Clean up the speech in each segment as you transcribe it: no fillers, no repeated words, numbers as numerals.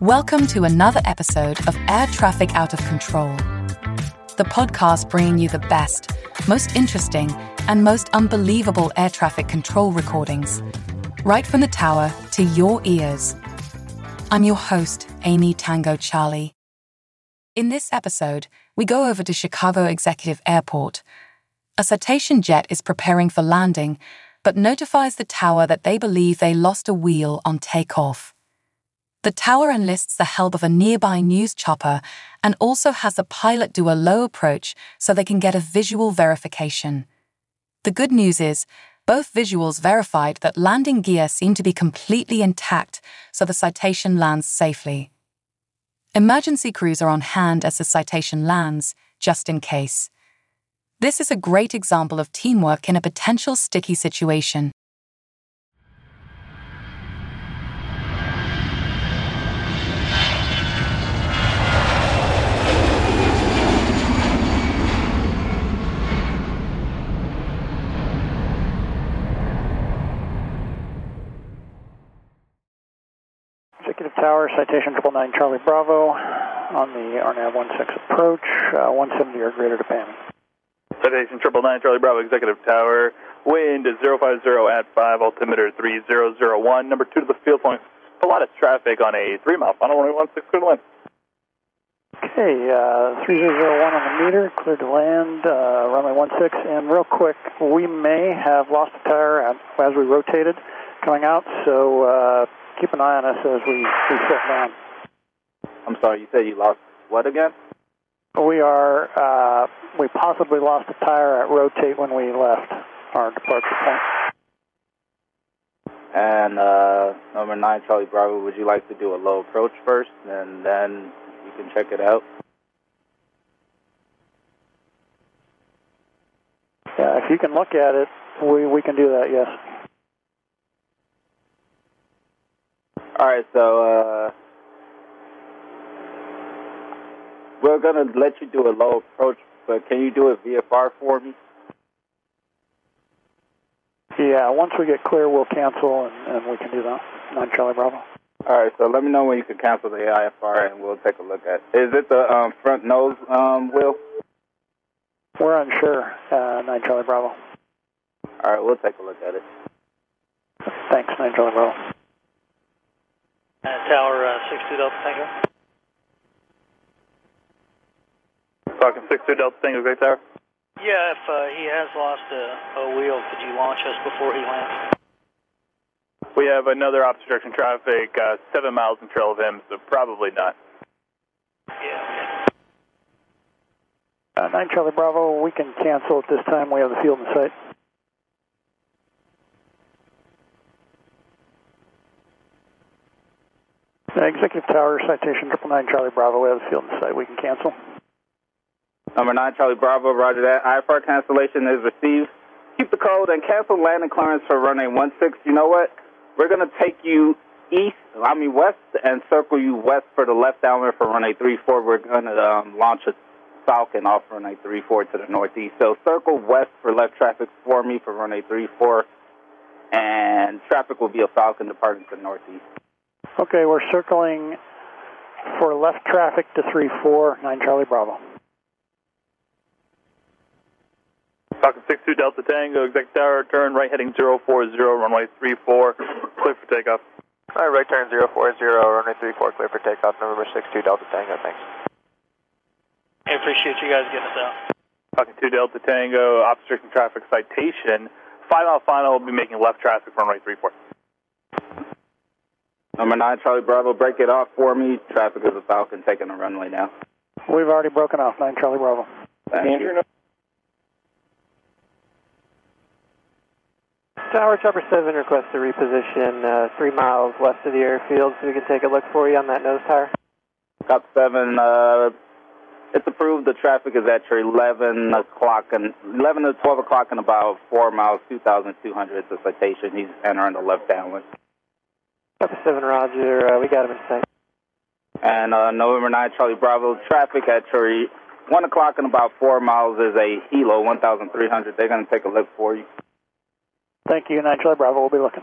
Welcome to another episode of Air Traffic Out of Control, the podcast bringing you the best, most interesting, and most unbelievable air traffic control recordings, right from the tower to your ears. I'm your host, Amy Tango Charlie. In this episode, we go over to Chicago Executive Airport. A Citation jet is preparing for landing, but notifies the tower that they believe they lost a wheel on takeoff. The tower enlists the help of a nearby news chopper and also has the pilot do a low approach so they can get a visual verification. The good news is, both visuals verified that landing gear seemed to be completely intact, so the Citation lands safely. Emergency crews are on hand as the Citation lands, just in case. This is a great example of teamwork in a potential sticky situation. Tower, Citation 999 Charlie Bravo, on the RNAV 16 approach, 170 or greater to PAMI. Citation 999 Charlie Bravo, Executive Tower, wind is 050 at 5, altimeter 3001, number 2 to the field point. A lot of traffic on a 3-mile funnel, only 16 clear to land. Okay, 3001 on the meter, clear to land, runway 16, and real quick, we may have lost a tire as we rotated coming out, so keep an eye on us as we sit down. I'm sorry, you said you lost what again? We possibly lost a tire at rotate when we left our departure point. And number 9 Charlie Bravo, would you like to do a low approach first, and then you can check it out? Yeah, if you can look at it, we can do that, yes. All right, so we're going to let you do a low approach, but can you do a VFR for me? Yeah, once we get clear, we'll cancel, and we can do that. 9 Charlie Bravo. All right, so let me know when you can cancel the AIFR, and we'll take a look at it. Is it the front nose wheel? We're unsure, 9 Charlie Bravo. All right, we'll take a look at it. Thanks, 9 Charlie Bravo. Tower 62 Delta Tango. Falcon 62 Delta Tango, great tower. Yeah, if he has lost a wheel, could you launch us before he lands? We have another obstruction traffic 7 miles in trail of him, so probably not. Yeah. 9 Charlie Bravo, we can cancel at this time. We have the field in sight. Executive Tower, Citation 999 Charlie Bravo, we have the field in sight. We can cancel. Number 9 Charlie Bravo, roger that. IFR cancellation is received. Keep the code and cancel landing clearance for runway 16. You know what? We're going to take you west, and circle you west for the left downwind for runway 34. We're going to launch a Falcon off runway 34 to the northeast. So circle west for left traffic for me for runway 34, and traffic will be a Falcon departing to the northeast. Okay, we're circling for left traffic to 34, 9 Charlie Bravo. Falcon 62 Delta Tango, exec tower, turn right heading 040, runway 34, clear for takeoff. All right, right turn 040, runway 34, clear for takeoff, November 62 Delta Tango, thanks. I appreciate you guys getting us out. Falcon 2 Delta Tango, obstruction traffic citation, 5-mile final, will be making left traffic, runway 34. Number 9, Charlie Bravo, break it off for me. Traffic is a Falcon taking the runway now. We've already broken off, 9 Charlie Bravo. Thank you. Tower, Chopper 7, request to reposition 3 miles west of the airfield so we can take a look for you on that nose tower. Chopper 7, it's approved. The traffic is at your 11 o'clock and 11 to 12 o'clock and about 4 miles, 2,200. It's a citation. He's entering the left downwind. Chopper 7, roger. We got him in sight. And November 9, Charlie Bravo, traffic at your 1 o'clock and about 4 miles is a Hilo, 1,300. They're going to take a look for you. Thank you, 9 Charlie Bravo. We'll be looking.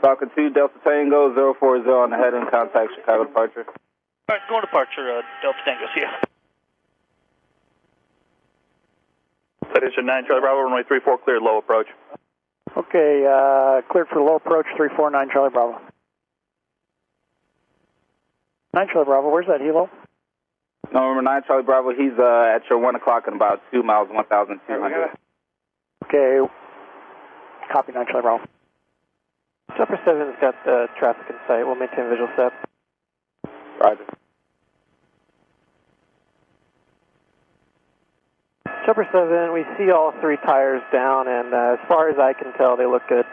Falcon 2, Delta Tango, 040 on the head and contact Chicago departure. All right, going departure, Delta Tango, see ya. Citation 9 Charlie Bravo, runway 34, cleared low approach. Okay, cleared for low approach, 349 Charlie Bravo. 9 Charlie Bravo, where's that Hilo? Number 9 Charlie Bravo, he's at your 1 o'clock and about 2 miles, 1,200. Okay, copy 9 Charlie Bravo. Chopper 7's got the traffic in sight, we'll maintain visual step. Roger. Chopper 7, we see all 3 tires down, and as far as I can tell, they look good.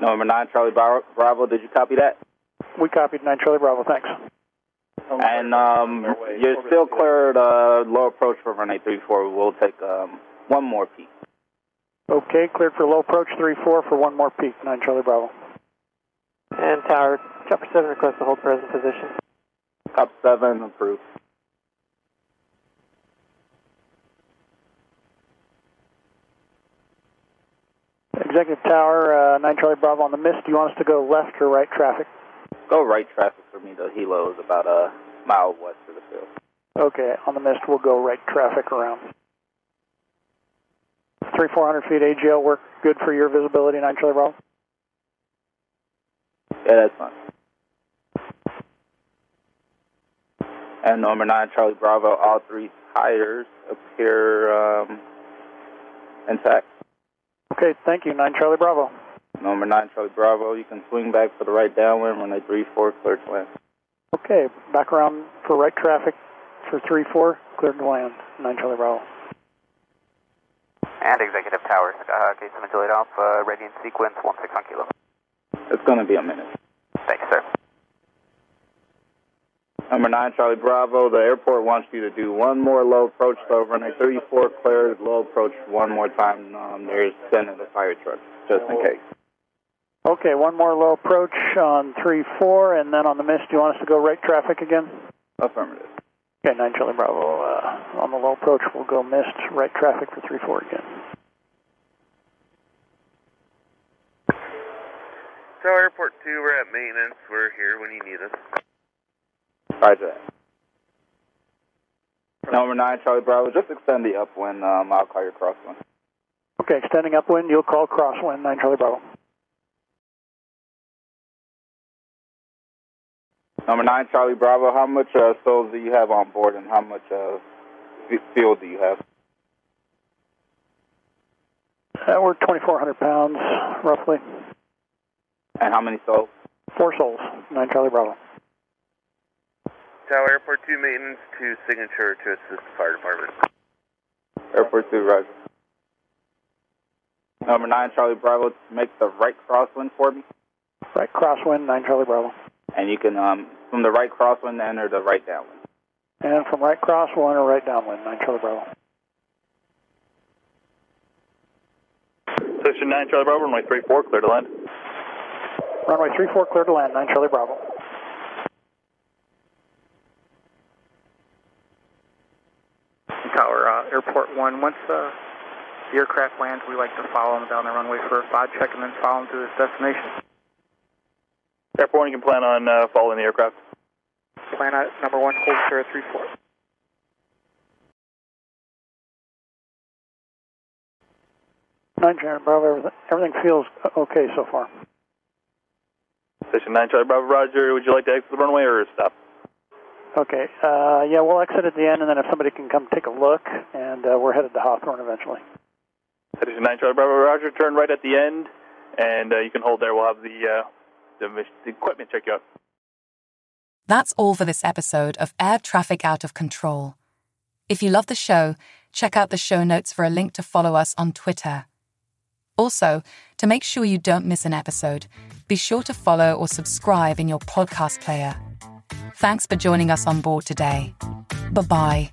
Number 9 Charlie Bravo, did you copy that? We copied 9 Charlie Bravo, thanks. And you're still cleared low approach for runway 34. We'll take one more peak. Okay, cleared for low approach 34 for one more peak, 9 Charlie Bravo. And tower, Chopper 7 request to hold present position. Chopper 7, approved. Executive Tower, 9 Charlie Bravo on the mist. Do you want us to go left or right traffic? Go right traffic for me. The Hilo is about a mile west of the field. Okay, on the mist, we'll go right traffic around. 3,400 feet AGL work good for your visibility, 9 Charlie Bravo? Yeah, that's fine. And number 9 Charlie Bravo, all 3 tires appear intact. Okay, thank you, 9 Charlie Bravo. Number 9 Charlie Bravo, you can swing back for the right downwind, runway 34, clear to land. Okay, back around for right traffic for 34, clear to land, 9 Charlie Bravo. And Executive Tower, K7 Juliet Alpha, ready in sequence, 16 on kilo. It's going to be a minute. Thanks, sir. Number 9 Charlie Bravo, the airport wants you to do one more low approach, so runway 34, clear low approach one more time. There's 10 in the fire truck, just in case. Okay, one more low approach on 3-4, and then on the mist, do you want us to go right traffic again? Affirmative. Okay, 9 Charlie Bravo, on the low approach, we'll go mist, right traffic for 3-4 again. So Airport 2, we're at maintenance, we're here when you need us. Roger that. Number 9 Charlie Bravo, just extend the upwind, I'll call your crosswind. Okay, extending upwind, you'll call crosswind, 9 Charlie Bravo. Number 9 Charlie Bravo, how much souls do you have on board and how much fuel do you have? We're 2,400 pounds, roughly. And how many souls? 4 souls, 9 Charlie Bravo. Tower, Airport 2 maintenance to signature to assist the fire department. Airport 2, roger. Number 9 Charlie Bravo, make the right crosswind for me. Right crosswind, 9 Charlie Bravo. And you can, from the right crosswind, enter the right downwind. And from right crosswind or right downwind, 9 Charlie Bravo. Section 9 Charlie Bravo, runway 34, clear to land. Runway 34, clear to land, 9 Charlie Bravo. Tower, Airport 1, once the aircraft lands, we like to follow him down the runway for a FOD check and then follow him to his destination. Airport 1, you can plan on following the aircraft. Plan on number 1, hold sure 34. Nine Charlie Bravo, everything feels okay so far. Station 9 Charlie Bravo, roger. Would you like to exit the runway or stop? Okay, yeah, we'll exit at the end, and then if somebody can come take a look, and we're headed to Hawthorne eventually. Citation 9 Charlie Bravo, roger, turn right at the end, and you can hold there. We'll have the equipment check you out. That's all for this episode of Air Traffic Out of Control. If you love the show, check out the show notes for a link to follow us on Twitter. Also, to make sure you don't miss an episode, be sure to follow or subscribe in your podcast player. Thanks for joining us on board today. Bye-bye.